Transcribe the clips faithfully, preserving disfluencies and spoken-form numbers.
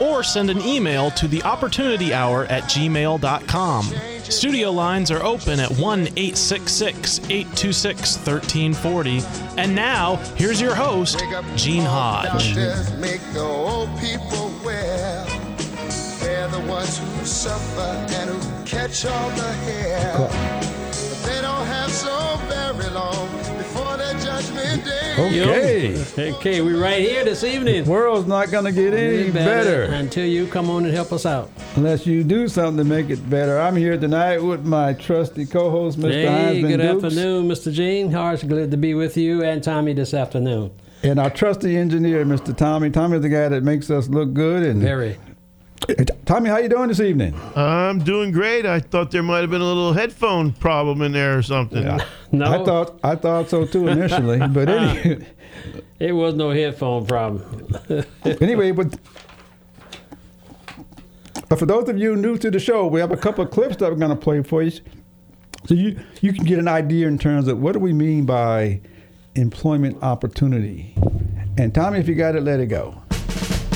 or send an email to the opportunity hour at gmail dot com. Studio lines are open at one eight six six, eight two six, one three four zero. And now, here's your host, Gene Hodge. Make the old people well. They're the ones who suffer and who catch all the hell. They don't have so very long before their judgment day. Okay. Okay, we're right here this evening. The world's not going to get any better, better until you come on and help us out. Unless you do something to make it better. I'm here tonight with my trusty co-host, Mister Hey, Hines and Good Dukes. Afternoon, Mister Gene. Harsh, glad to be with you and Tommy this afternoon. And our trusty engineer, Mister Tommy. Tommy's the guy that makes us look good. And Very. Tommy, how you doing this evening? I'm doing great. I thought there might have been a little headphone problem in there or something. Yeah. No, I thought I thought so too initially, but anyway, it was no headphone problem. Anyway, but for those of you new to the show, we have a couple of clips that we're going to play for you, so you you can get an idea in terms of what do we mean by employment opportunity. And Tommy, if you got it, let it go.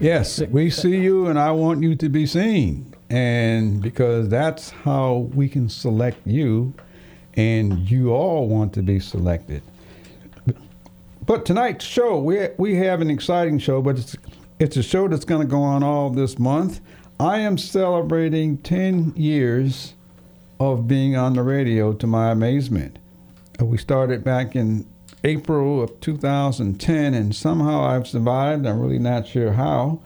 Yes, we see you, and I want you to be seen. And because that's how we can select you, and you all want to be selected. But tonight's show, we we have an exciting show, but it's, it's a show that's going to go on all this month. I am celebrating ten years of being on the radio, to my amazement. We started back in April of two thousand ten, and somehow I've survived. I'm really not sure how.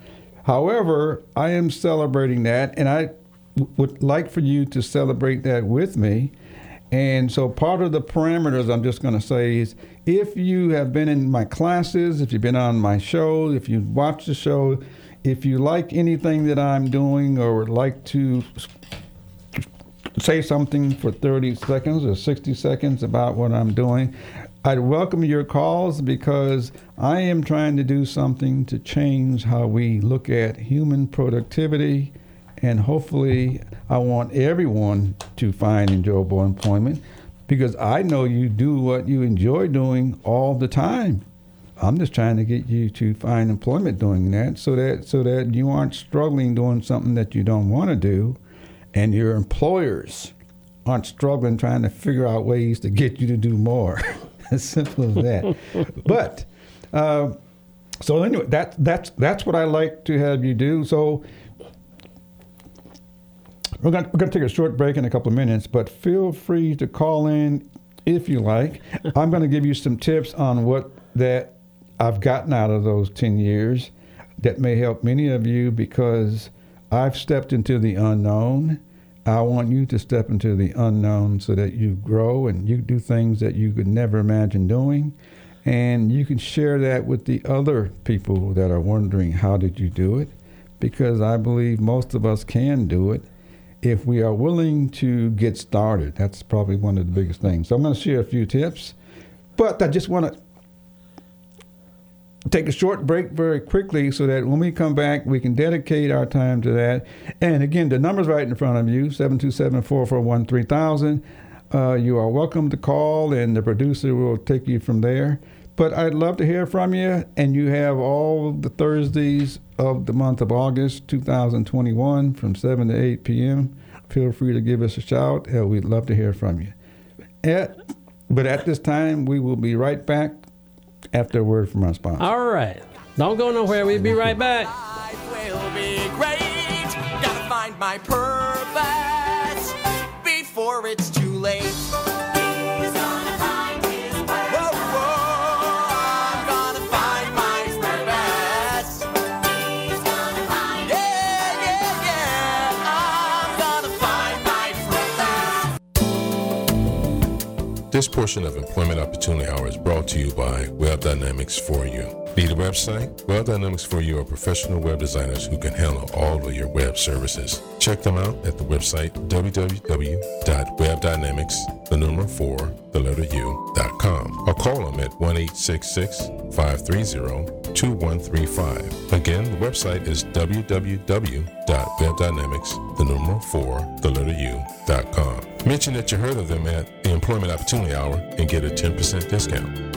However, I am celebrating that, and I w- would like for you to celebrate that with me. And so part of the parameters I'm just going to say is, if you have been in my classes, if you've been on my show, if you've watched the show, if you like anything that I'm doing or would like to say something for thirty seconds or sixty seconds about what I'm doing, I'd welcome your calls, because I am trying to do something to change how we look at human productivity, and hopefully I want everyone to find enjoyable employment, because I know you do what you enjoy doing all the time. I'm just trying to get you to find employment doing that, so that so that you aren't struggling doing something that you don't want to do, and your employers aren't struggling trying to figure out ways to get you to do more. As simple as that. But uh, so anyway, that that's that's what I like to have you do. So we're gonna we're gonna take a short break in a couple of minutes, but feel free to call in if you like. I'm gonna give you some tips on what that I've gotten out of those ten years that may help many of you, because I've stepped into the unknown. I want you to step into the unknown so that you grow and you do things that you could never imagine doing. And you can share that with the other people that are wondering, how did you do it? Because I believe most of us can do it if we are willing to get started. That's probably one of the biggest things. So I'm going to share a few tips, but I just want to take a short break very quickly so that when we come back, we can dedicate our time to that. And again, the number's right in front of you, seven two seven, four four one, three thousand. Uh, you are welcome to call, and the producer will take you from there. But I'd love to hear from you, and you have all the Thursdays of the month of August two thousand twenty-one from seven to eight p.m. Feel free to give us a shout. Uh, we'd love to hear from you. At, but at this time, we will be right back after a word from our sponsor. All right. Don't go nowhere. We'll be right back. Life will be great. Gotta find my purpose before it's too late. He's gonna find his purpose. Whoa, whoa. I'm gonna find my purpose. He's gonna find yeah, yeah, yeah. I'm gonna find my purpose. This portion of Employment Opportunity Hour is brought to you by Web Dynamics For You. Need a website? Web Dynamics For You are professional web designers who can handle all of your web services. Check them out at the website www dot web dynamics, the number four, the letter U, dot com. Or call them at one eight six six, five three zero, two one three five. Again, the website is www dot web dynamics, the number four, the letter U, dot com. Mention that you heard of them at the Employment Opportunity Hour and get a ten percent discount.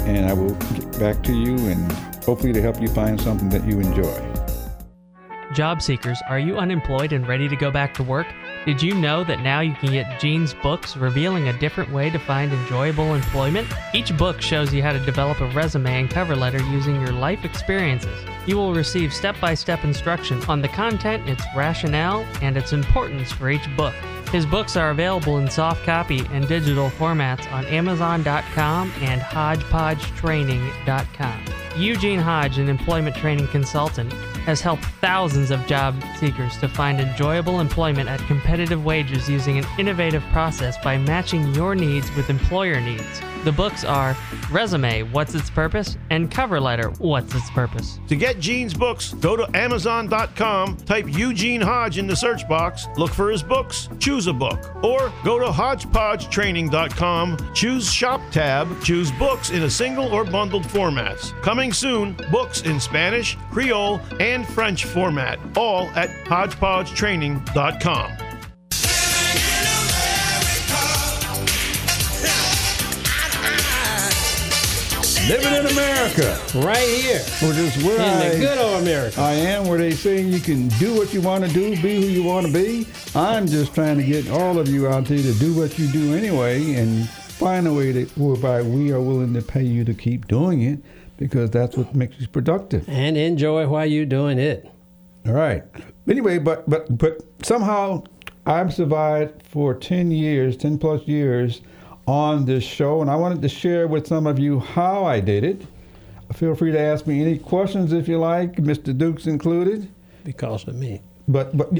And I will get back to you and hopefully to help you find something that you enjoy. Job seekers, are you unemployed and ready to go back to work? Did you know that now you can get Gene's books revealing a different way to find enjoyable employment? Each book shows you how to develop a resume and cover letter using your life experiences. You will receive step-by-step instruction on the content, its rationale, and its importance for each book. His books are available in soft copy and digital formats on amazon dot com and hodge podge training dot com. Eugene Hodge, an employment training consultant, has helped thousands of job seekers to find enjoyable employment at competitive wages using an innovative process by matching your needs with employer needs. The books are Resume, What's Its Purpose? And Cover Letter, What's Its Purpose? To get Gene's books, go to amazon dot com, type Eugene Hodge in the search box, look for his books, choose a book, or go to hodge podge training dot com, choose Shop tab, choose books in a single or bundled formats. Coming soon, books in Spanish, Creole, and French format, all at hodge podge training dot com. Living in America. Right here. Which is where in the I, good old America. I am, where they say you can do what you want to do, be who you want to be. I'm just trying to get all of you out there to do what you do anyway and find a way that whereby we are willing to pay you to keep doing it, because that's what makes you productive. And enjoy while you're doing it. All right. Anyway, but but but somehow I've survived for ten years, ten plus years on this show, and I wanted to share with some of you how I did it. Feel free to ask me any questions if you like, Mister Dukes included. Because of me. But but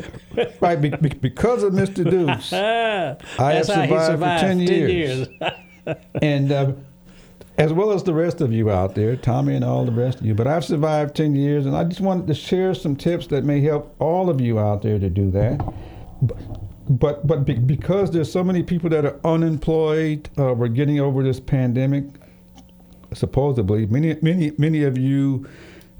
right, be, be, because of Mister Dukes, I have survived, survived for ten years. ten years. And uh, as well as the rest of you out there, Tommy and all the rest of you. But I've survived ten years, and I just wanted to share some tips that may help all of you out there to do that. But, But but be, because there's so many people that are unemployed, uh, we're getting over this pandemic, supposedly. Many, many, many of you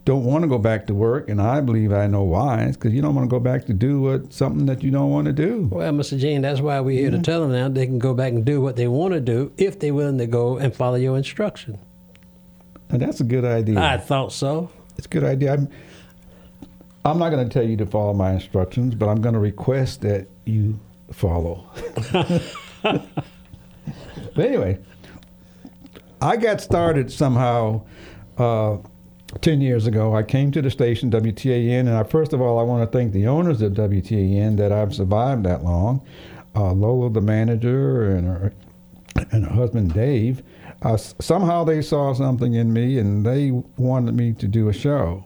don't want to go back to work, and I believe I know why. It's because you don't want to go back to do what, something that you don't want to do. Well, Mister Gene, that's why we're here yeah. to tell them now they can go back and do what they want to do if they're willing to go and follow your instruction. Now, that's a good idea. I thought so. It's a good idea. I'm, I'm not going to tell you to follow my instructions, but I'm going to request that you follow. But anyway, I got started somehow uh, ten years ago. I came to the station, W T A N, and I, first of all, I want to thank the owners of W T A N that I've survived that long. Uh, Lola, the manager, and her, and her husband, Dave. Uh, somehow they saw something in me, and they wanted me to do a show.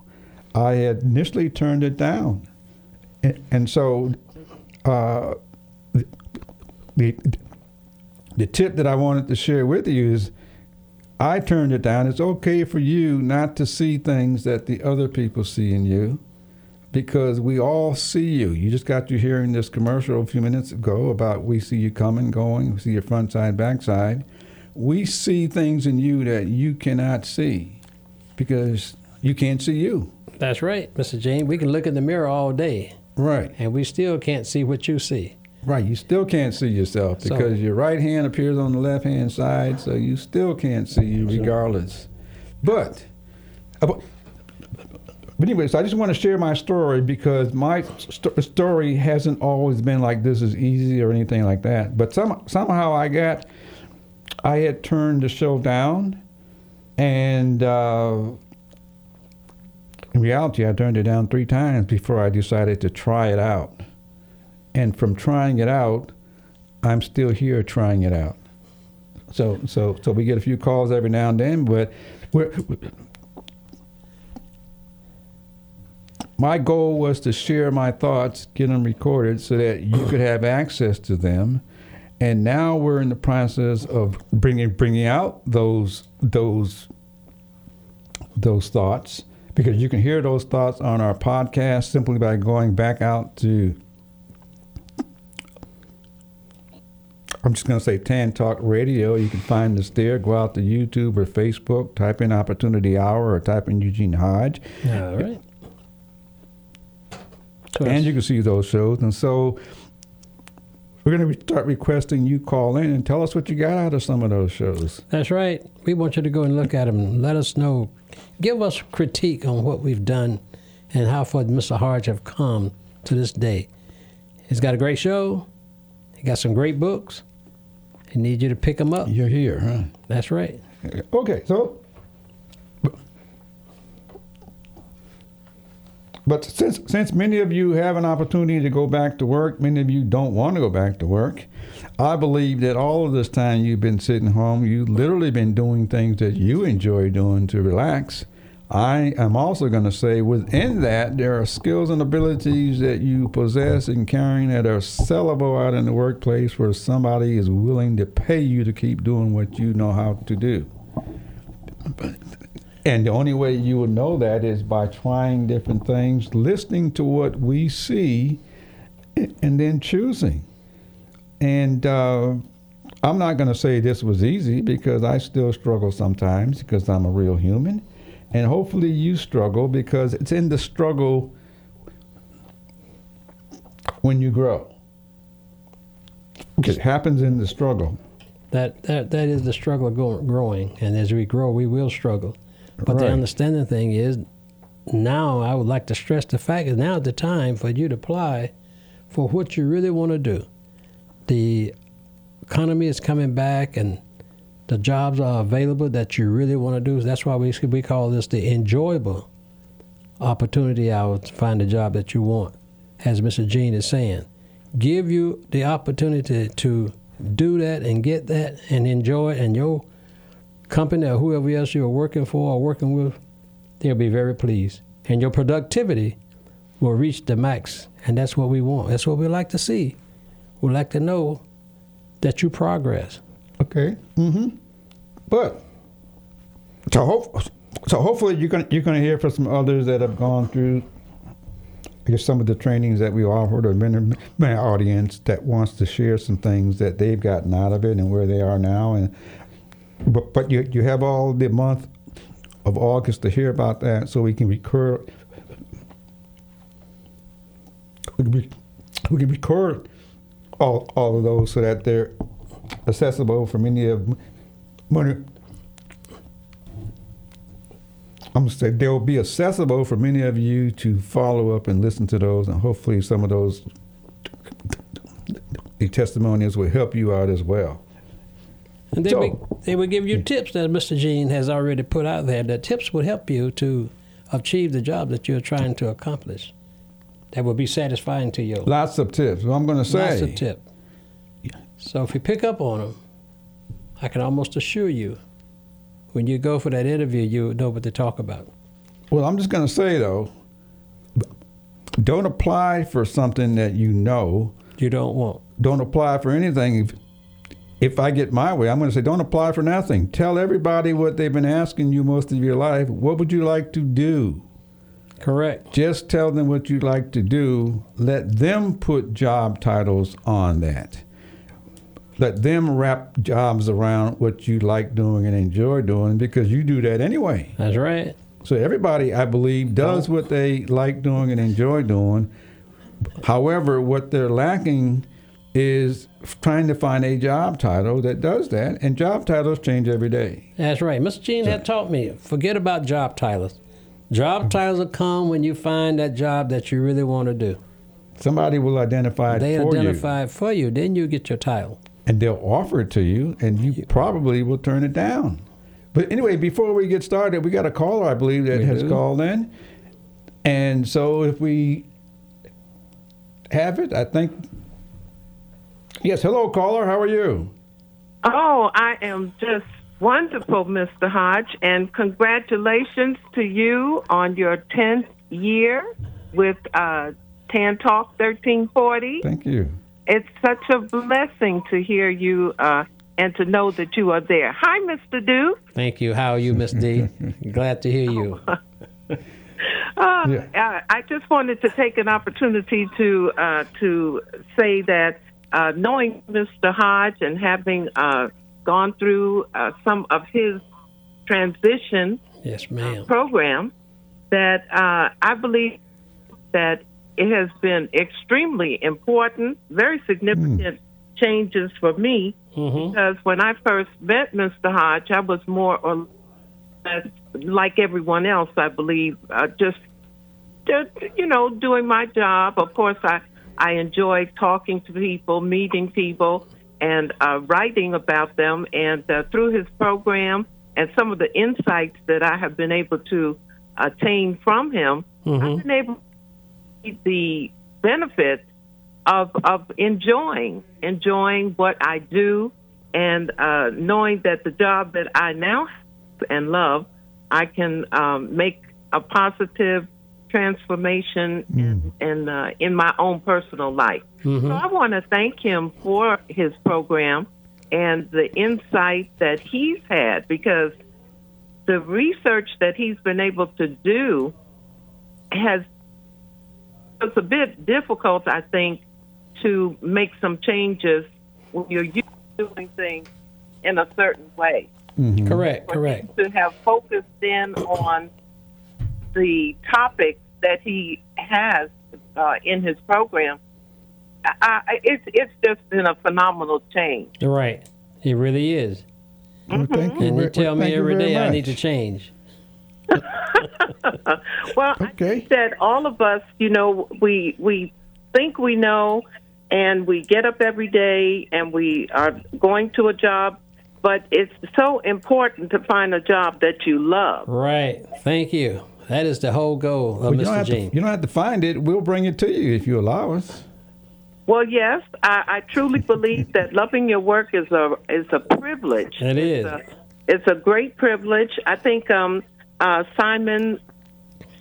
I had initially turned it down, and, and so uh, the the tip that I wanted to share with you is, I turned it down. It's okay for you not to see things that the other people see in you, because we all see you. You just got to hearing this commercial a few minutes ago about we see you coming, going, we see your front side, back side. We see things in you that you cannot see, because you can't see you. That's right, Mister Gene. We can look in the mirror all day. Right. And we still can't see what you see. Right. You still can't see yourself, because so, your right hand appears on the left-hand side, so you still can't see you regardless. But, but anyways, I just want to share my story, because my st- story hasn't always been like this is easy or anything like that. But some, somehow I got, I had turned the show down, and... Uh, in reality, I turned it down three times before I decided to try it out. And from trying it out, I'm still here trying it out. So so, so we get a few calls every now and then, but we're, we're, my goal was to share my thoughts, get them recorded so that you could have access to them. And now we're in the process of bringing bringing out those those those thoughts, because you can hear those thoughts on our podcast simply by going back out to, I'm just going to say Tan Talk Radio. You can find us there. Go out to YouTube or Facebook, type in Opportunity Hour or type in Eugene Hodge. All right. And you can see those shows. And so we're going to start requesting you call in and tell us what you got out of some of those shows. That's right. We want you to go and look at them. Let us know. Give us critique on what we've done and how far Mister Hodge have come to this day. He's got a great show. He got some great books. He needs you to pick them up. You're here, huh? That's right. Okay, so... But since since many of you have an opportunity to go back to work, many of you don't want to go back to work, I believe that all of this time you've been sitting home, you've literally been doing things that you enjoy doing to relax. I am also going to say within that, there are skills and abilities that you possess and carrying that are sellable out in the workplace where somebody is willing to pay you to keep doing what you know how to do. But, And the only way you would know that is by trying different things, listening to what we see, and then choosing. And uh, I'm not going to say this was easy, because I still struggle sometimes because I'm a real human. And hopefully you struggle, because it's in the struggle when you grow. It happens in the struggle. That, that, that is the struggle of growing. And as we grow, we will struggle. But right. The understanding thing is, now I would like to stress the fact that now is the time for you to apply for what you really want to do. The economy is coming back, and the jobs are available that you really want to do. That's why we we call this the enjoyable opportunity hour, to find a job that you want, as Mister Gene is saying. Give you the opportunity to do that and get that and enjoy it, and your company or whoever else you're working for or working with, they'll be very pleased. And your productivity will reach the max, and that's what we want. That's what we like to see. We like to know that you progress. Okay. Mm-hmm. But so, hope, so hopefully you're going you're going to hear from some others that have gone through some of the trainings that we offered, or many, many audience that wants to share some things that they've gotten out of it and where they are now. And But, but you you have all the month of August to hear about that, so we can record. We can, be, we can record all all of those so that they're accessible for many of. Many, I'm gonna say they'll be accessible for many of you to follow up and listen to those, and hopefully some of those the testimonials will help you out as well. And they, so, will, they will give you tips that Mister Gene has already put out there. The tips will help you to achieve the job that you're trying to accomplish. That will be satisfying to you. Lots of tips. Well, I'm going to say. Lots of tips. So if you pick up on them, I can almost assure you, when you go for that interview, you know what to talk about. Well, I'm just going to say, though, don't apply for something that you know you don't want. Don't apply for anything. If, If I get my way, I'm going to say, don't apply for nothing. Tell everybody what they've been asking you most of your life. What would you like to do? Correct. Just tell them what you'd like to do. Let them put job titles on that. Let them wrap jobs around what you like doing and enjoy doing, because you do that anyway. That's right. So everybody, I believe, does what they like doing and enjoy doing. However, what they're lacking is trying to find a job title that does that, and job titles change every day. That's right. Mister Gene had taught me, forget about job titles. Job titles will come when you find that job that you really want to do. Somebody will identify it for you. They identify it for you, then you get your title. And they'll offer it to you, and you probably will turn it down. But anyway, before we get started, we got a caller, I believe, that has called in. And so if we have it, I think... Yes, hello, caller. How are you? Oh, I am just wonderful, Mister Hodge, and congratulations to you on your tenth year with uh, TanTalk thirteen forty. Thank you. It's such a blessing to hear you uh, and to know that you are there. Hi, Mister Do. Thank you. How are you, Miss D? Glad to hear you. Uh, yeah. I just wanted to take an opportunity to uh, to say that uh, knowing Mister Hodge and having uh, gone through uh, some of his transition yes, ma'am. program, that uh, I believe that it has been extremely important, very significant mm. changes for me, mm-hmm. because when I first met Mister Hodge, I was more or less like everyone else, I believe, uh, just, just, you know, doing my job. Of course, I, I enjoy talking to people, meeting people, and uh, writing about them. And uh, through his program and some of the insights that I have been able to attain from him, mm-hmm. I've been able to see the benefits of of enjoying, enjoying what I do, and uh, knowing that the job that I now have and love, I can um, make a positive transformation mm. in in, uh, in my own personal life. Mm-hmm. So I want to thank him for his program and the insight that he's had, because the research that he's been able to do has it's a bit difficult, I think, to make some changes when you're used to doing things in a certain way. Mm-hmm. Correct, for correct. To have focused in on the topics that he has uh, in his program, I, I, it's it's just been a phenomenal change. You're right. It really is. Mm-hmm. Well, thank you. And you tell well, me every day much. I need to change. Well, okay. I think that all of us, you know, we we think we know, and we get up every day, and we are going to a job. But it's so important to find a job that you love. Right. Thank you. That is the whole goal of well, Mister Gene. You don't have to find it. We'll bring it to you if you allow us. Well, yes. I, I truly believe that loving your work is a is a privilege. It is. It's a, it's a great privilege. I think um, uh, Simon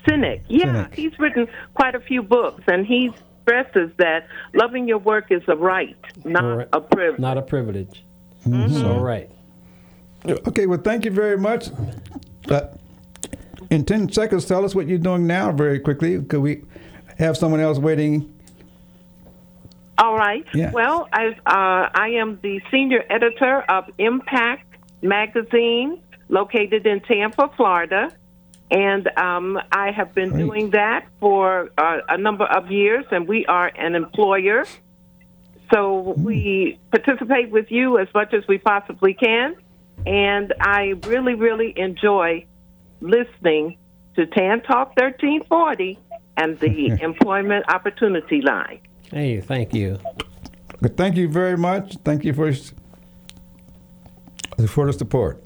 Sinek, yeah, Sinek. he's written quite a few books, and he stresses that loving your work is a right, not right. a privilege. Not a privilege. Mm-hmm. All right. Okay, well, thank you very much. Uh, in ten seconds, tell us what you're doing now very quickly. Could we have someone else waiting? All right. Yeah. Well, I, uh, I am the senior editor of Impact Magazine, located in Tampa, Florida. And um, I have been Great. doing that for uh, a number of years, and we are an employer. So we participate with you as much as we possibly can. And I really, really enjoy listening to Tan Talk thirteen forty and the Employment Opportunity Line. Hey, thank you. Thank you very much. Thank you for, for the support.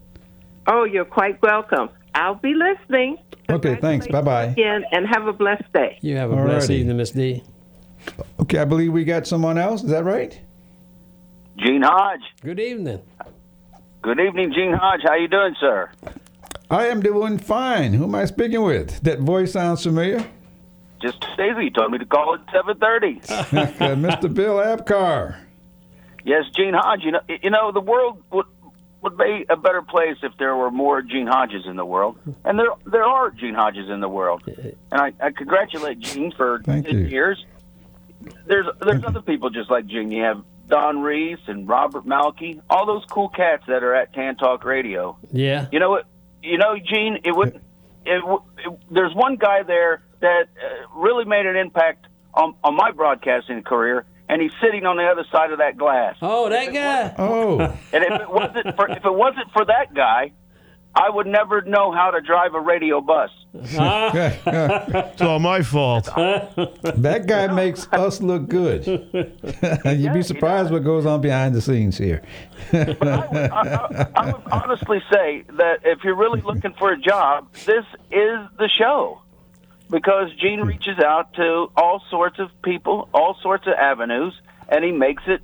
Oh, you're quite welcome. I'll be listening. Okay, thanks. Bye-bye. Again, and have a blessed day. You have a Alrighty. blessed evening, Miss D. Okay, I believe we got someone else. Is that right? Gene Hodge. Good evening. Good evening, Gene Hodge. How you doing, sir? I am doing fine. Who am I speaking with? That voice sounds familiar. Just Stacy. You told me to call at seven thirty. Mister Bill Apcar. Yes, Gene Hodge. You know, you know the world would would be a better place if there were more Gene Hodges in the world. And there there are Gene Hodges in the world. And I, I congratulate Gene for ten years. There's there's other people just like Gene. You have Don Reese and Robert Malky, all those cool cats that are at Tan Talk Radio. Yeah. You know what? You know, Gene, it would. It, it, there's one guy there that uh, really made an impact on, on my broadcasting career, and he's sitting on the other side of that glass. Oh, that guy. Oh. And if it wasn't for if it wasn't for that guy, I would never know how to drive a radio bus. It's all my fault. That guy makes us look good. You'd be surprised what goes on behind the scenes here. But I, would, I, I, I would honestly say that if you're really looking for a job, this is the show. Because Gene reaches out to all sorts of people, all sorts of avenues, and he makes it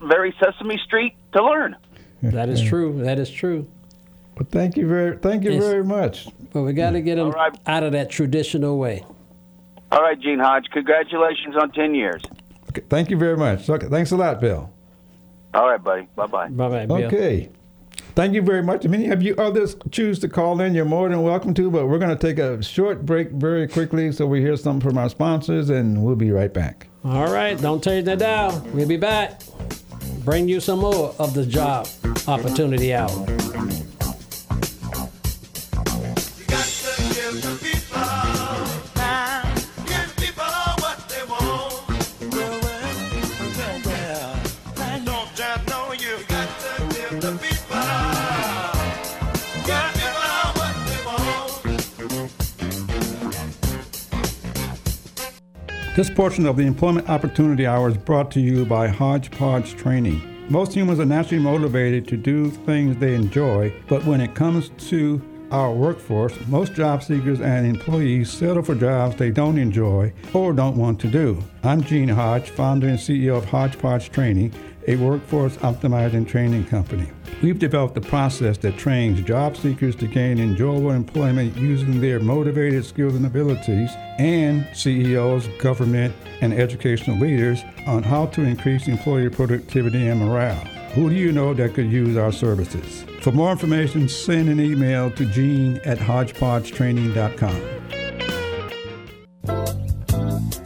very Sesame Street to learn. That is true. That is true. Well, thank you very, thank you yes. very much. But we got to get him right. out of that traditional way. All right, Gene Hodge. Congratulations on ten years. Okay, thank you very much. Okay, thanks a lot, Bill. All right, buddy. Bye-bye. Bye-bye, Bill. Okay. Thank you very much. If any of you others choose to call in, you're more than welcome to, but we're going to take a short break very quickly so we hear something from our sponsors, and we'll be right back. All right. Don't change the dial. We'll be back. Bring you some more of the Job Opportunity Hour. This portion of the Employment Opportunity Hour is brought to you by HodgePodge Training. Most humans are naturally motivated to do things they enjoy, but when it comes to our workforce, most job seekers and employees settle for jobs they don't enjoy or don't want to do. I'm Gene Hodge, founder and C E O of HodgePodge Training, a workforce optimizing training company. We've developed a process that trains job seekers to gain enjoyable employment using their motivated skills and abilities, and C E Os, government, and educational leaders on how to increase employee productivity and morale. Who do you know that could use our services? For more information, send an email to Gene at HodgePodge Training dot com.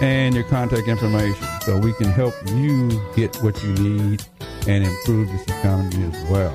and your contact information so we can help you get what you need and improve this economy as well.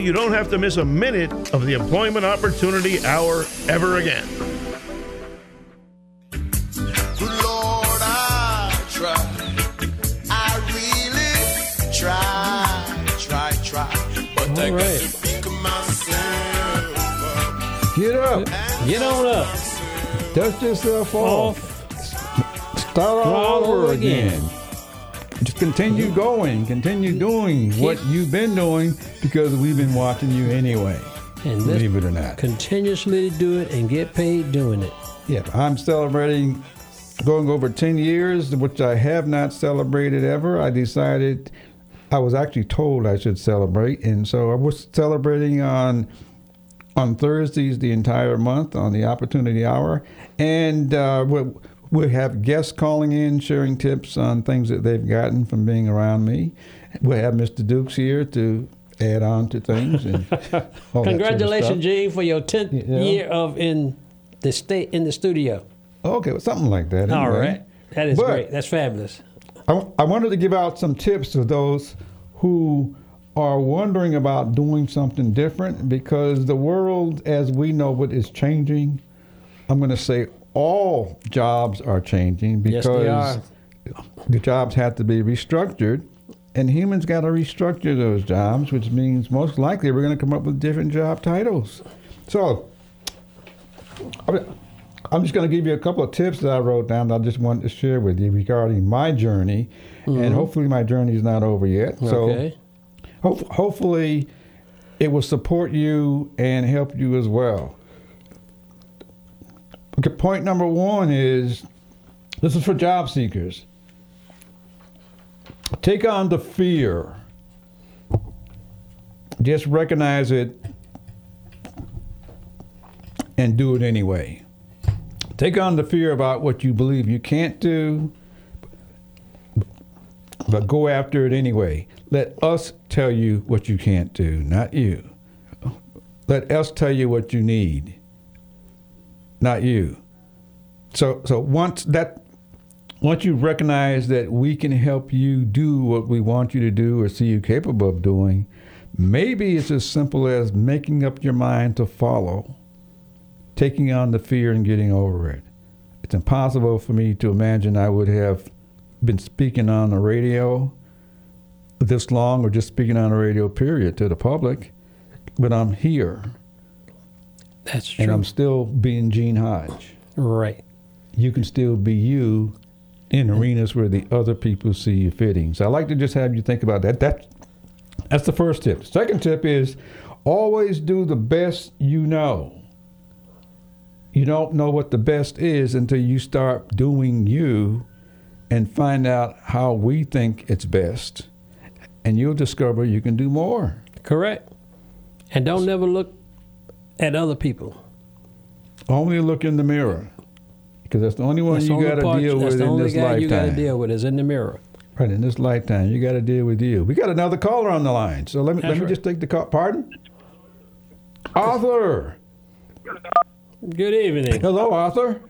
you don't have to miss a minute of the Employment Opportunity Hour ever again. Lord, I try. I really try, try, try. But I got to pick myself up. Get up. Get on up. Dust yourself off. off. Start all over again. again. Just continue going, continue doing Keep. what you've been doing because we've been watching you anyway, and believe it or not. Continuously do it and get paid doing it. Yeah, I'm celebrating going over ten years, which I have not celebrated ever. I decided, I was actually told I should celebrate, and so I was celebrating on on Thursdays the entire month on the Opportunity Hour, and uh, we're We have guests calling in, sharing tips on things that they've gotten from being around me. We have Mister Dukes here to add on to things. And congratulations, sort of Gene, for your tenth you know? year of in the state in the studio. Okay, well, something like that. Anyway. All right, that is but great. That's fabulous. I, I wanted to give out some tips to those who are wondering about doing something different because the world, as we know it, is changing. I'm going to say. All jobs are changing because yes, the jobs have to be restructured, and humans got to restructure those jobs, which means most likely we're going to come up with different job titles. So I'm just going to give you a couple of tips that I wrote down that I just wanted to share with you regarding my journey, mm-hmm. and hopefully my journey is not over yet. Okay. So ho- hopefully it will support you and help you as well. Okay, point number one is, this is for job seekers. Take on the fear. Just recognize it and do it anyway. Take on the fear about what you believe you can't do, but go after it anyway. Let us tell you what you can't do, not you. Let us tell you what you need, not you. So so once that once you recognize that we can help you do what we want you to do or see you capable of doing, maybe it's as simple as making up your mind to follow, taking on the fear and getting over it. It's impossible for me to imagine I would have been speaking on the radio this long or just speaking on the radio, period, to the public, but I'm here. That's true. And I'm still being Gene Hodge. Right. You can still be you in arenas where the other people see you fitting. So I'd like to just have you think about that. That That's the first tip. The second tip is always do the best you know. You don't know what the best is until you start doing you and find out how we think it's best, and you'll discover you can do more. Correct. And don't never look at other people. Only look in the mirror, because that's the only one that's you got to deal with in this lifetime. That's the only guy you got to deal with is in the mirror. Right, in this lifetime, you got to deal with you. We got another caller on the line, so let me that's let me right. just take the call. Pardon? Arthur. Good evening. Hello, Arthur.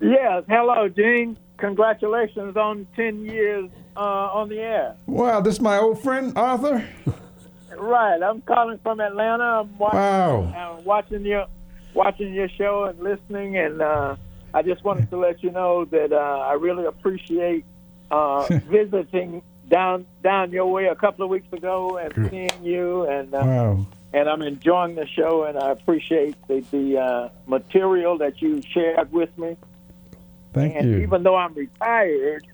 Yes, hello, Gene. Congratulations on ten years uh, on the air. Wow, this is my old friend, Arthur? Right. I'm calling from Atlanta. I'm watching, wow. I'm watching, your, watching your show and listening, and uh, I just wanted to let you know that uh, I really appreciate uh, visiting down down your way a couple of weeks ago and Good. seeing you, and uh, wow. and I'm enjoying the show, and I appreciate the, the uh, material that you shared with me. Thank and you. Even though I'm retired,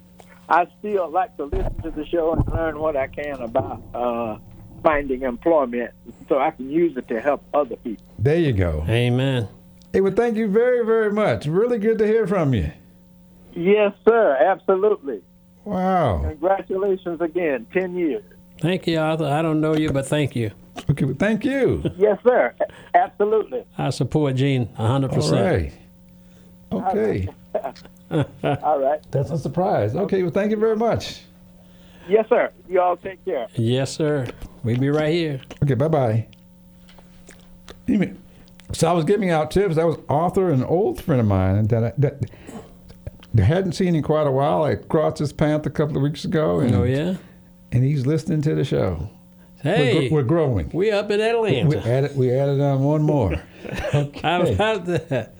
I still like to listen to the show and learn what I can about uh, finding employment so I can use it to help other people. There you go. Amen. Hey, well, thank you very, very much. Really good to hear from you. Yes, sir. Absolutely. Wow. Congratulations again. Ten years. Thank you, Arthur. I don't know you, but thank you. Okay, well, thank you. Yes, sir. Absolutely. I support Gene one hundred percent. All right. Okay. All right. That's a surprise. Okay, well, thank you very much. Yes, sir. You all take care. Yes, sir. We'll be right here. Okay, bye-bye. So I was giving out tips. That was Arthur, an old friend of mine, that I, that I hadn't seen in quite a while. I crossed his path a couple of weeks ago. And, oh, yeah? And he's listening to the show. Hey, we're, we're growing. We're up in Atlanta. We added, we added on one more. Okay. How about that?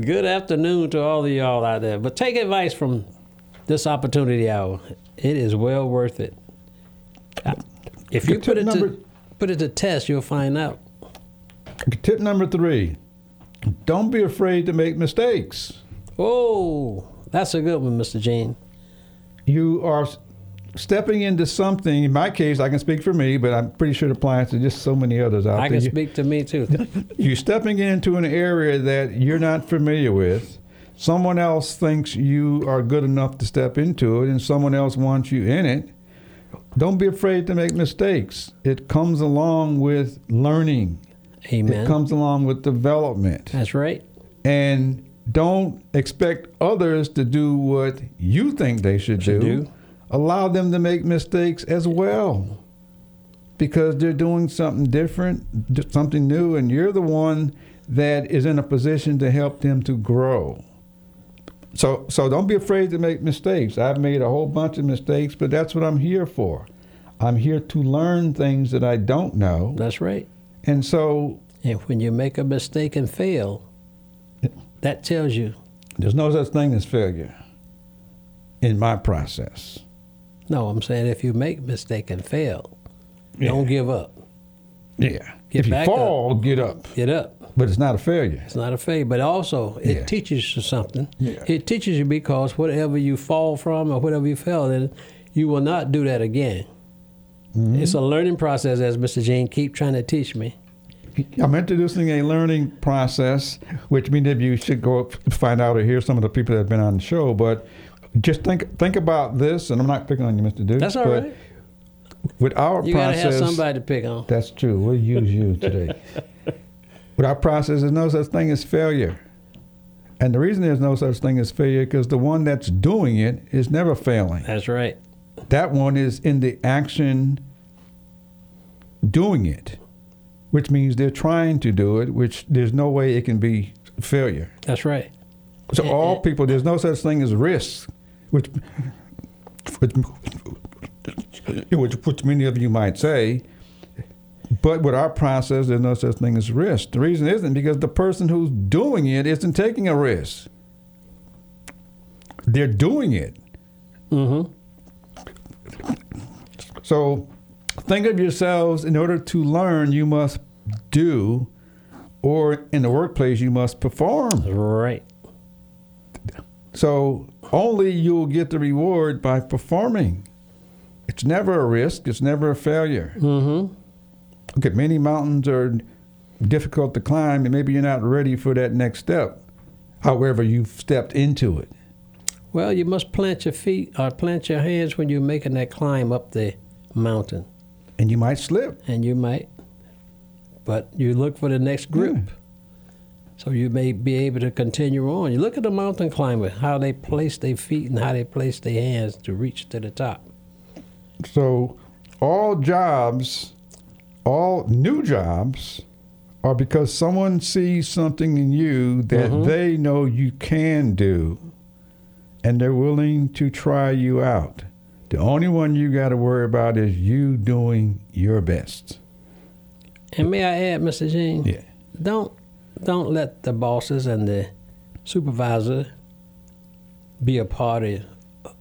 Good afternoon to all of y'all out there. But take advice from this Opportunity Hour. It is well worth it. If you put it, to, put it to test, you'll find out. Tip number three, don't be afraid to make mistakes. Oh, that's a good one, Mister Gene. You are stepping into something. In my case, I can speak for me, but I'm pretty sure it applies to just so many others out there. I can speak to me, too. You're stepping into an area that you're not familiar with. Someone else thinks you are good enough to step into it, and someone else wants you in it. Don't be afraid to make mistakes. It comes along with learning. Amen. It comes along with development. That's right. And don't expect others to do what you think they should, should do. do. Allow them to make mistakes as well, because they're doing something different, something new, and you're the one that is in a position to help them to grow. So so don't be afraid to make mistakes. I've made a whole bunch of mistakes, but that's what I'm here for. I'm here to learn things that I don't know. That's right. And so... And when you make a mistake and fail, that tells you. There's no such thing as failure in my process. No, I'm saying if you make a mistake and fail, yeah. don't give up. Yeah. Get if you fall, up. get up. Get up. But it's not a failure. It's not a failure. But also, it yeah. teaches you something. Yeah. It teaches you, because whatever you fall from or whatever you fail in, you will not do that again. Mm-hmm. It's a learning process, as Mister Gene keep trying to teach me. I'm introducing a learning process, which many of you should go up, find out, or hear some of the people that have been on the show. But just think think about this, and I'm not picking on you, Mister Duke. That's all but right. With our you process, you gotta have somebody to pick on. That's true. We'll use you today. With our process, there's no such thing as failure. And the reason there's no such thing as failure because the one that's doing it is never failing. That's right. That one is in the action doing it, which means they're trying to do it, which there's no way it can be failure. That's right. So all people, there's no such thing as risk, which, which, which, which many of you might say. But with our process, there's no such thing as risk. The reason isn't because the person who's doing it isn't taking a risk. They're doing it. Mm-hmm. So think of yourselves, in order to learn, you must do, or in the workplace, you must perform. Right. So only you'll get the reward by performing. It's never a risk. It's never a failure. Mm-hmm. Okay, many mountains are difficult to climb, and maybe you're not ready for that next step. However, you've stepped into it. Well, you must plant your feet or plant your hands when you're making that climb up the mountain. And you might slip. And you might. But you look for the next group. Yeah. So you may be able to continue on. You look at the mountain climber, how they place their feet and how they place their hands to reach to the top. So all jobs... all new jobs are because someone sees something in you that mm-hmm. they know you can do, and they're willing to try you out. The only one you got to worry about is you doing your best. And may I add, Mister Gene, yeah. don't don't let the bosses and the supervisor be a part of,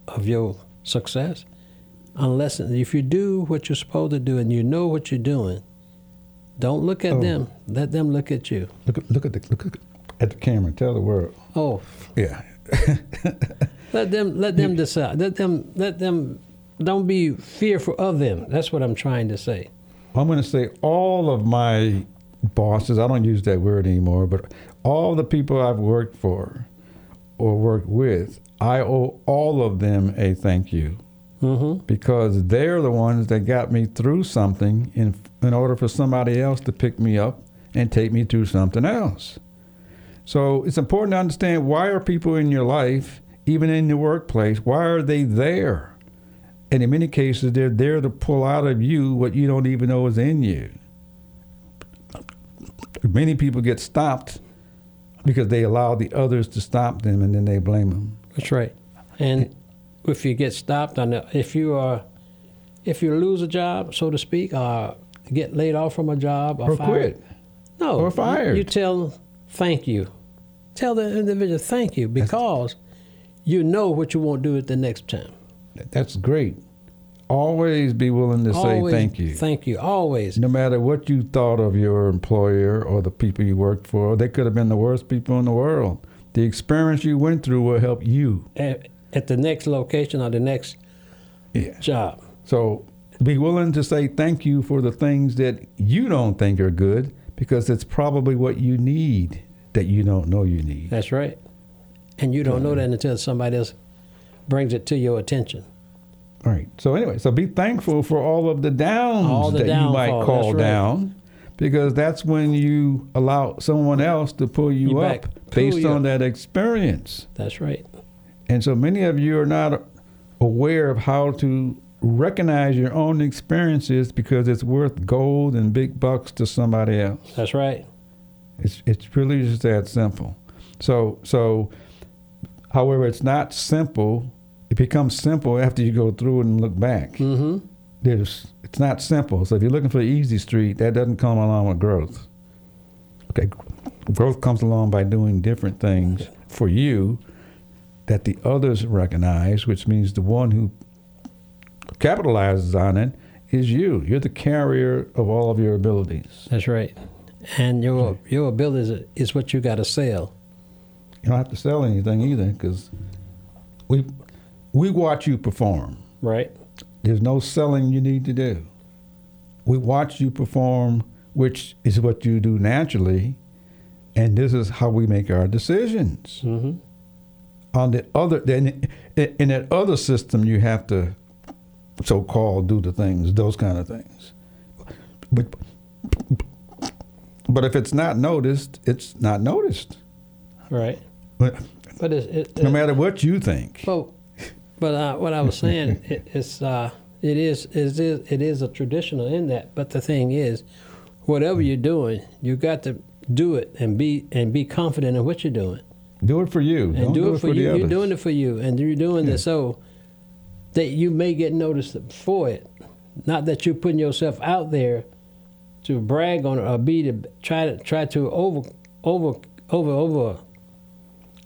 of your success. Unless, if you do what you're supposed to do and you know what you're doing, don't look at oh. them. Let them look at you. Look at look at the look at the camera. Tell the world. Oh, yeah. let them let them decide. Let them let them. Don't be fearful of them. That's what I'm trying to say. I'm going to say all of my bosses. I don't use that word anymore, but all the people I've worked for or worked with, I owe all of them a thank you. Mm-hmm. Because they're the ones that got me through something in in order for somebody else to pick me up and take me through something else. So it's important to understand, why are people in your life, even in the workplace, why are they there? And in many cases, they're there to pull out of you what you don't even know is in you. Many people get stopped because they allow the others to stop them, and then they blame them. That's right. And... and if you get stopped, on the, if you are, if you lose a job, so to speak, or get laid off from a job, or, or fired, quit, no, or fired, you, you tell thank you, tell the individual thank you, because that's, you know what you won't do it the next time. That's great. Always be willing to always say thank you. Thank you always. No matter what you thought of your employer or the people you worked for, they could have been the worst people in the world. The experience you went through will help you. And, at the next location or the next yeah. job. So be willing to say thank you for the things that you don't think are good, because it's probably what you need that you don't know you need. That's right. And you don't mm-hmm. know that until somebody else brings it to your attention. All right. So anyway, so be thankful for all of the downs all the that downfall, you might call that's right. down, because that's when you allow someone else to pull you, you up back, based you on up. That experience. That's right. And so many of you are not aware of how to recognize your own experiences, because it's worth gold and big bucks to somebody else. That's right. It's it's really just that simple. So, so, however, it's not simple. It becomes simple after you go through it and look back. Mm-hmm. There's, it's not simple. So if you're looking for the easy street, that doesn't come along with growth. Okay, growth comes along by doing different things for you that the others recognize, which means the one who capitalizes on it is you. You're the carrier of all of your abilities. That's right. And your your abilities is what you got to sell. You don't have to sell anything either, because we we watch you perform. Right. There's no selling you need to do. We watch you perform, which is what you do naturally, and this is how we make our decisions. Mm-hmm. on the other, then in that other system, you have to so-called do the things, those kind of things. But but if it's not noticed, it's not noticed. Right. But, but it, it, no matter what you think. But but uh, what I was saying it, it's uh, it is it is it is a traditional in that. But the thing is, whatever you're doing, you got to do it and be and be confident in what you're doing. Do it for you. And Don't do, do it for, for you. You're others. doing it for you, and you're doing yeah. this so that you may get noticed for it. Not that you're putting yourself out there to brag on it or be to try to try to over over over over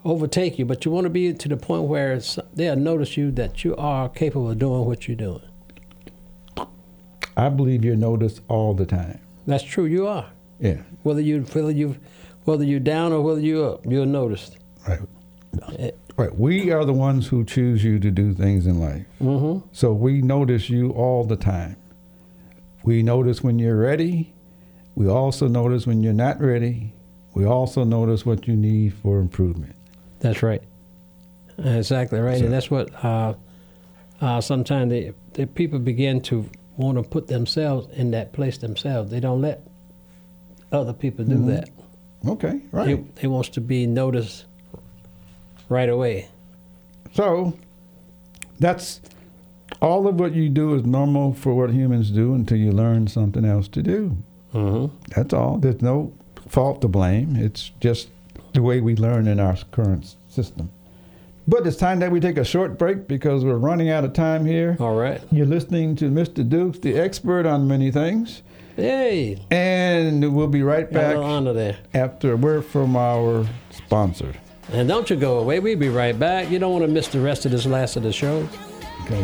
overtake you, but you want to be to the point where they'll notice you that you are capable of doing what you're doing. I believe you're noticed all the time. That's true. You are. Yeah. Whether you whether you whether you're down or whether you're up, you're noticed. Right. It, Right, we are the ones who choose you to do things in life. Mm-hmm. So we notice you all the time. We notice when you're ready. We also notice when you're not ready. We also notice what you need for improvement. That's right. Exactly right, so, and that's what uh, uh, sometimes the the people begin to want to put themselves in that place themselves. They don't let other people do mm-hmm. that. Okay, right. They, they wants to be noticed right away. So that's all of what you do is normal for what humans do until you learn something else to do. Mm-hmm. That's all. There's no fault to blame. It's just the way we learn in our current system. But it's time that we take a short break because we're running out of time here. All right. You're listening to Mister Dukes, the expert on many things. Hey. And we'll be right back after a word from our sponsor. And don't you go away. We'll be right back. You don't want to miss the rest of this last of the show. Okay.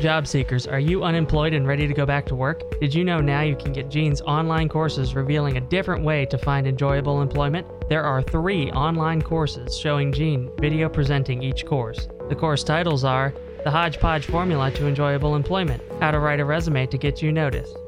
Job seekers, are you unemployed and ready to go back to work? Did you know now you can get Gene's online courses revealing a different way to find enjoyable employment? There are three online courses showing Gene video presenting each course. The course titles are The HodgePodge Formula to Enjoyable Employment, How to Write a Resume to Get You Noticed,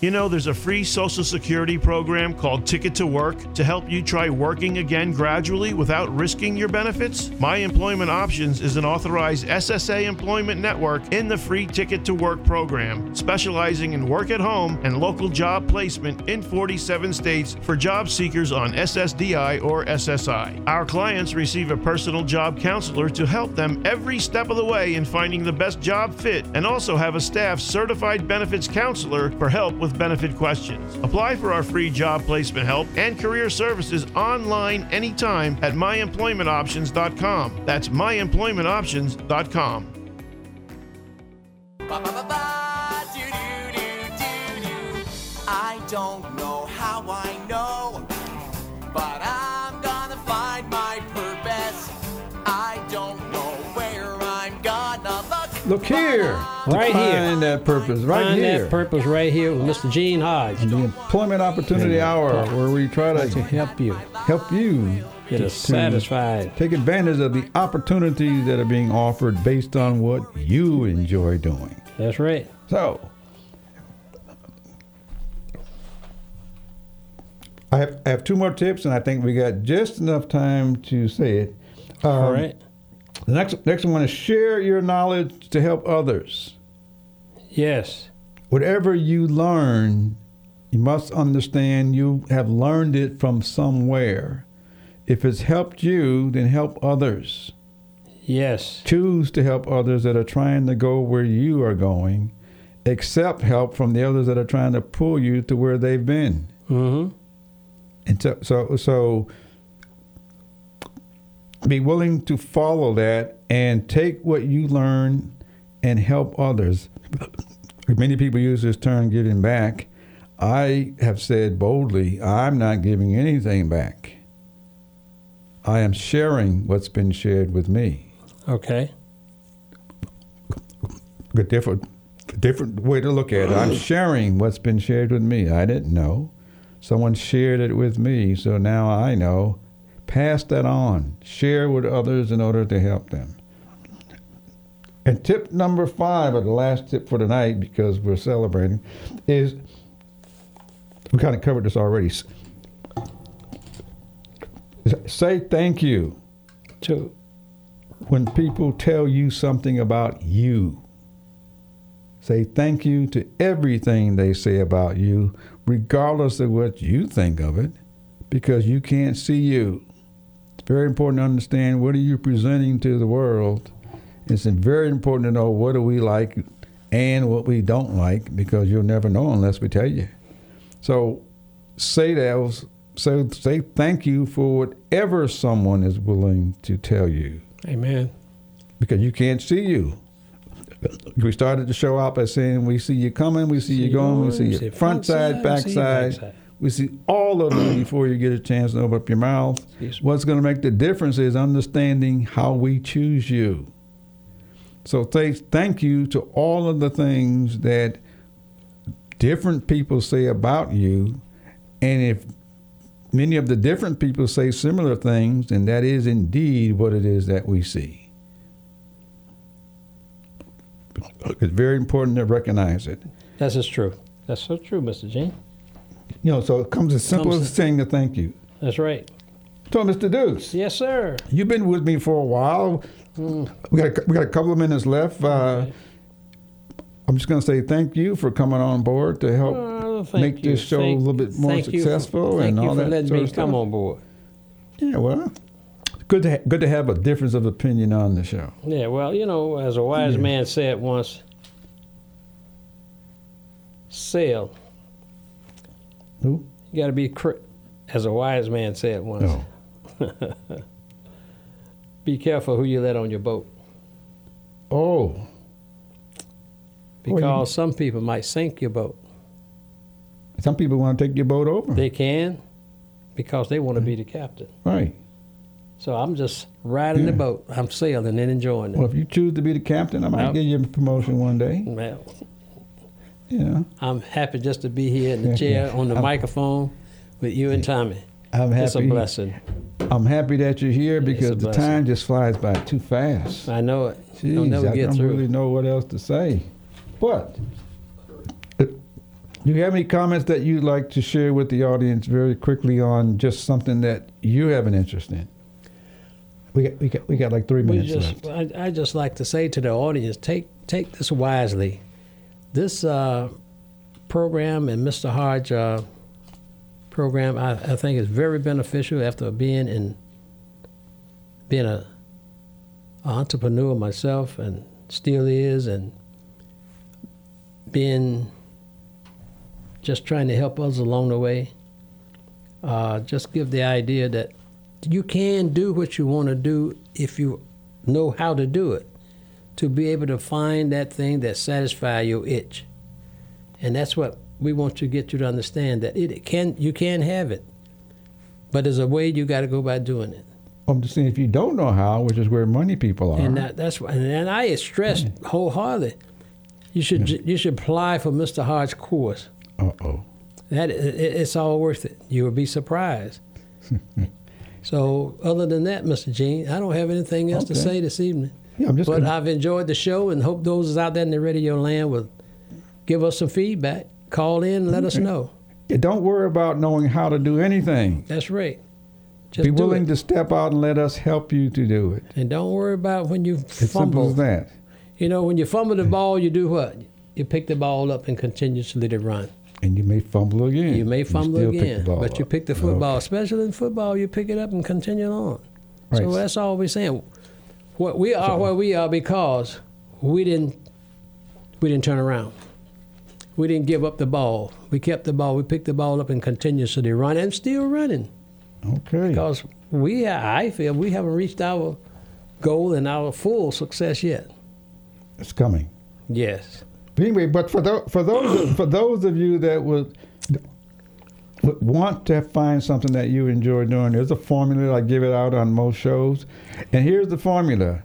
You know, there's a free Social Security program called Ticket to Work to help you try working again gradually without risking your benefits. My Employment Options is an authorized S S A employment network in the free Ticket to Work program, specializing in work at home and local job placement in forty-seven states for job seekers on S S D I or S S I. Our clients receive a personal job counselor to help them every step of the way in finding the best job fit, and also have a staff certified benefits counselor for help with benefit questions. Apply for our free job placement help and career services online anytime at my employment options dot com. That's my employment options dot com. I don't know how I know, but I'm gonna find my purpose. I don't know where I'm gonna look. Look here. Right here. Find that purpose right Find here. Find that purpose right here with Mister Gene Hodge. The Employment Opportunity yeah. Hour, where we try to, to help you. Help you. Get us satisfied. Take advantage of the opportunities that are being offered based on what you enjoy doing. That's right. So, I have, I have two more tips, and I think we got just enough time to say it. Um, All right. The next next one is share your knowledge to help others. Yes. Whatever you learn, you must understand you have learned it from somewhere. If it's helped you, then help others. Yes. Choose to help others that are trying to go where you are going. Accept help from the others that are trying to pull you to where they've been. Mm-hmm. And so, so, so be willing to follow that and take what you learn and help others. Many people use this term, giving back. I have said boldly, I'm not giving anything back. I am sharing what's been shared with me. Okay. A different, different way to look at it. I'm sharing what's been shared with me. I didn't know. Someone shared it with me, so now I know. Pass that on. Share with others in order to help them. And tip number five, or the last tip for tonight, because we're celebrating, is we kind of covered this already. Say thank you to when people tell you something about you. Say thank you to everything they say about you, regardless of what you think of it, because you can't see you. It's very important to understand what are you presenting to the world. It's very important to know what do we like and what we don't like, because you'll never know unless we tell you. So say that. So say thank you for whatever someone is willing to tell you. Amen. Because you can't see you. We started the show out by saying we see you coming, we see, see you going, on, we see you front, front side, side back side. Back side. We see all of them before you get a chance to open up your mouth. What's going to make the difference is understanding how we choose you. So th- thank you to all of the things that different people say about you. And if many of the different people say similar things, and that is indeed what it is that we see. It's very important to recognize it. That's just true. That's so true, Mister Gene. You know, so it comes as simple comes as saying a thank you. That's right. So, Mister Deuce. Yes, sir. You've been with me for a while. Mm. We got a, we got a couple of minutes left. Uh, okay. I'm just going to say thank you for coming on board to help oh, make you. this show thank, a little bit more successful for, and all that. Thank you for letting sort of me stuff. come on board. Yeah, well, good to ha- good to have a difference of opinion on the show. Yeah, well, you know, as a wise yeah. man said once, sell. Who? You got to be cr- as a wise man said once. No. Be careful who you let on your boat. Oh. Because oh, you, some people might sink your boat. Some people want to take your boat over. They can, because they want to be the captain. Right. So I'm just riding yeah. the boat. I'm sailing and enjoying it. Well, if you choose to be the captain, I might I'll, give you a promotion one day. Well, yeah. I'm happy just to be here in the chair on the I'm, microphone with you and Tommy. I'm happy. It's a blessing. I'm happy that you're here, because the time just flies by too fast. I know it. Jeez, Don't never I get don't through. really know what else to say. But do you have any comments that you'd like to share with the audience very quickly on just something that you have an interest in? We got, we got, we got like three minutes just, left. I, I just like to say to the audience, take take this wisely. This uh, program and Mister Hodge uh, program, I, I think, is very beneficial after being in being a, a entrepreneur myself, and still is, and been just trying to help others along the way. Uh, just give the idea that you can do what you want to do if you know how to do it, to be able to find that thing that satisfies your itch. And that's what we want to get you to understand, that it can you can have it, but there's a way you got to go by doing it. I'm just saying, if you don't know how, which is where money people are. And that, that's and I stress yeah. wholeheartedly. You should yeah. you should apply for Mister Hodge's course. Uh-oh. That, it, it's all worth it. You would be surprised. So other than that, Mister Gene, I don't have anything else okay. to say this evening. Yeah, I'm just but gonna... I've enjoyed the show, and hope those out there in the radio land will give us some feedback. Call in and let okay. us know. Don't worry about knowing how to do anything. That's right. Just be willing to step out and let us help you to do it. And don't worry about when you fumble. It's simple as that. You know, when you fumble the ball, you do what? You pick the ball up and continuously to run. And you may fumble again. You may fumble you again, but up. you pick the football. Okay. Especially in football, you pick it up and continue on. Right. So that's all we're saying. What we are, so, where we are, because we didn't, we didn't turn around. We didn't give up the ball. We kept the ball. We picked the ball up and continuously run, and still running. Okay. Because we, I feel, we haven't reached our goal and our full success yet. It's coming. Yes. But anyway, but for the, for those for those of you that would, would want to find something that you enjoy doing, there's a formula. I give it out on most shows, and here's the formula.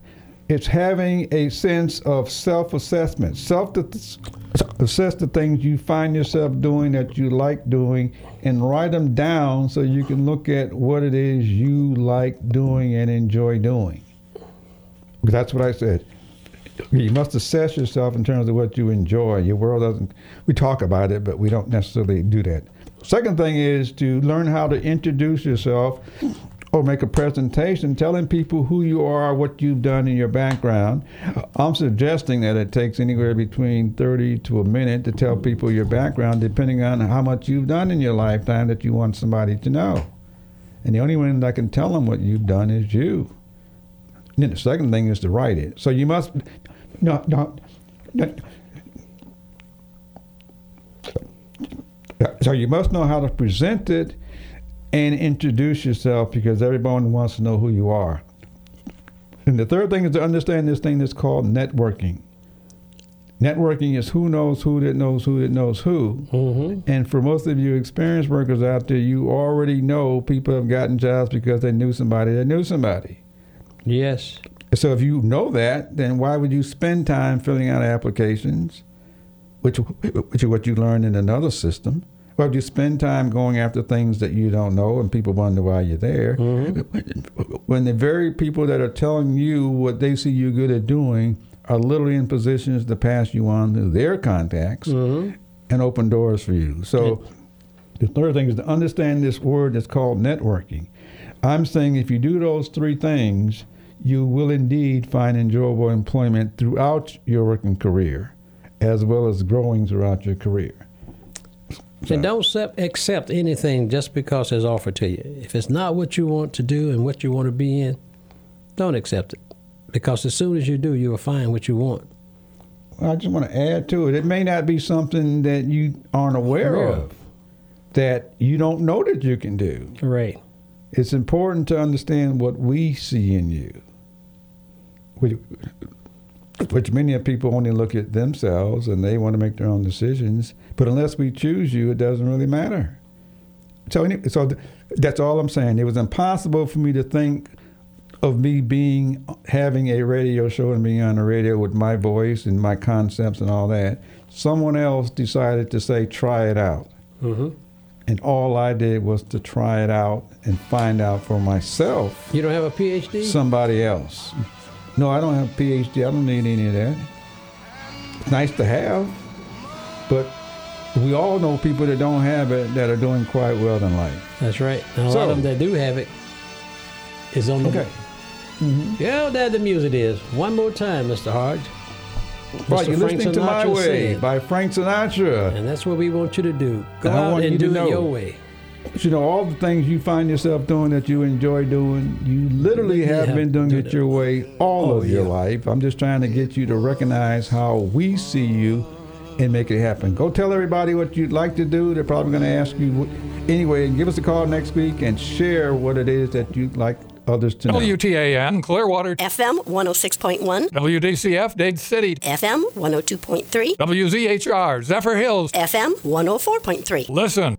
It's having a sense of self-assessment. Self-assess the things you find yourself doing that you like doing, and write them down so you can look at what it is you like doing and enjoy doing. Because that's what I said. You must assess yourself in terms of what you enjoy. Your world doesn't, we talk about it, but we don't necessarily do that. Second thing is to learn how to introduce yourself or make a presentation telling people who you are, what you've done in your background. I'm suggesting that it takes anywhere between thirty to a minute to tell people your background, depending on how much you've done in your lifetime that you want somebody to know. And the only one that can tell them what you've done is you. And then the second thing is to write it. So you must... No, no, no. So you must know how to present it and introduce yourself, because everyone wants to know who you are. And the third thing is to understand this thing that's called networking. Networking is who knows who that knows who that knows who. Mm-hmm. And for most of you experienced workers out there, you already know people have gotten jobs because they knew somebody that knew somebody. Yes. So if you know that, then why would you spend time filling out applications, which which is what you learned in another system? Why would you spend time going after things that you don't know and people wonder why you're there? Mm-hmm. When the very people that are telling you what they see you good at doing are literally in positions to pass you on to their contacts, mm-hmm, and open doors for you. So the third thing is to understand this word that's called networking. I'm saying if you do those three things, you will indeed find enjoyable employment throughout your working career, as well as growing throughout your career. So. And don't accept anything just because it's offered to you. If it's not what you want to do and what you want to be in, don't accept it. Because as soon as you do, you will find what you want. Well, I just want to add to it. It may not be something that you aren't aware, aware of, that you don't know that you can do. Right. It's important to understand what we see in you, which, which many people only look at themselves, and they want to make their own decisions. But unless we choose you, it doesn't really matter. So, any, so th- that's all I'm saying. It was impossible for me to think of me being having a radio show and being on the radio with my voice and my concepts and all that. Someone else decided to say, try it out. Mm-hmm. And all I did was to try it out and find out for myself. You don't have a P H D? Somebody else. No, I don't have a P H D. I don't need any of that. It's nice to have, but we all know people that don't have it that are doing quite well in life. That's right. And a so, lot of them that do have it is on the... Okay. Mm-hmm. Yeah, there the music is. One more time, Mister Hodge. Right, you're listening to My Way by Frank Sinatra. And that's what we want you to do. Go out and do it your way. You know, all the things you find yourself doing that you enjoy doing, you literally have been doing it your way all of your life. I'm just trying to get you to recognize how we see you and make it happen. Go tell everybody what you'd like to do. They're probably going to ask you anyway. And give us a call next week and share what it is that you'd like others to know. W T A N, Clearwater. F M one oh six point one. W D C F, Dade City. F M one oh two point three. W Z H R, Zephyr Hills. F M one oh four point three. Listen.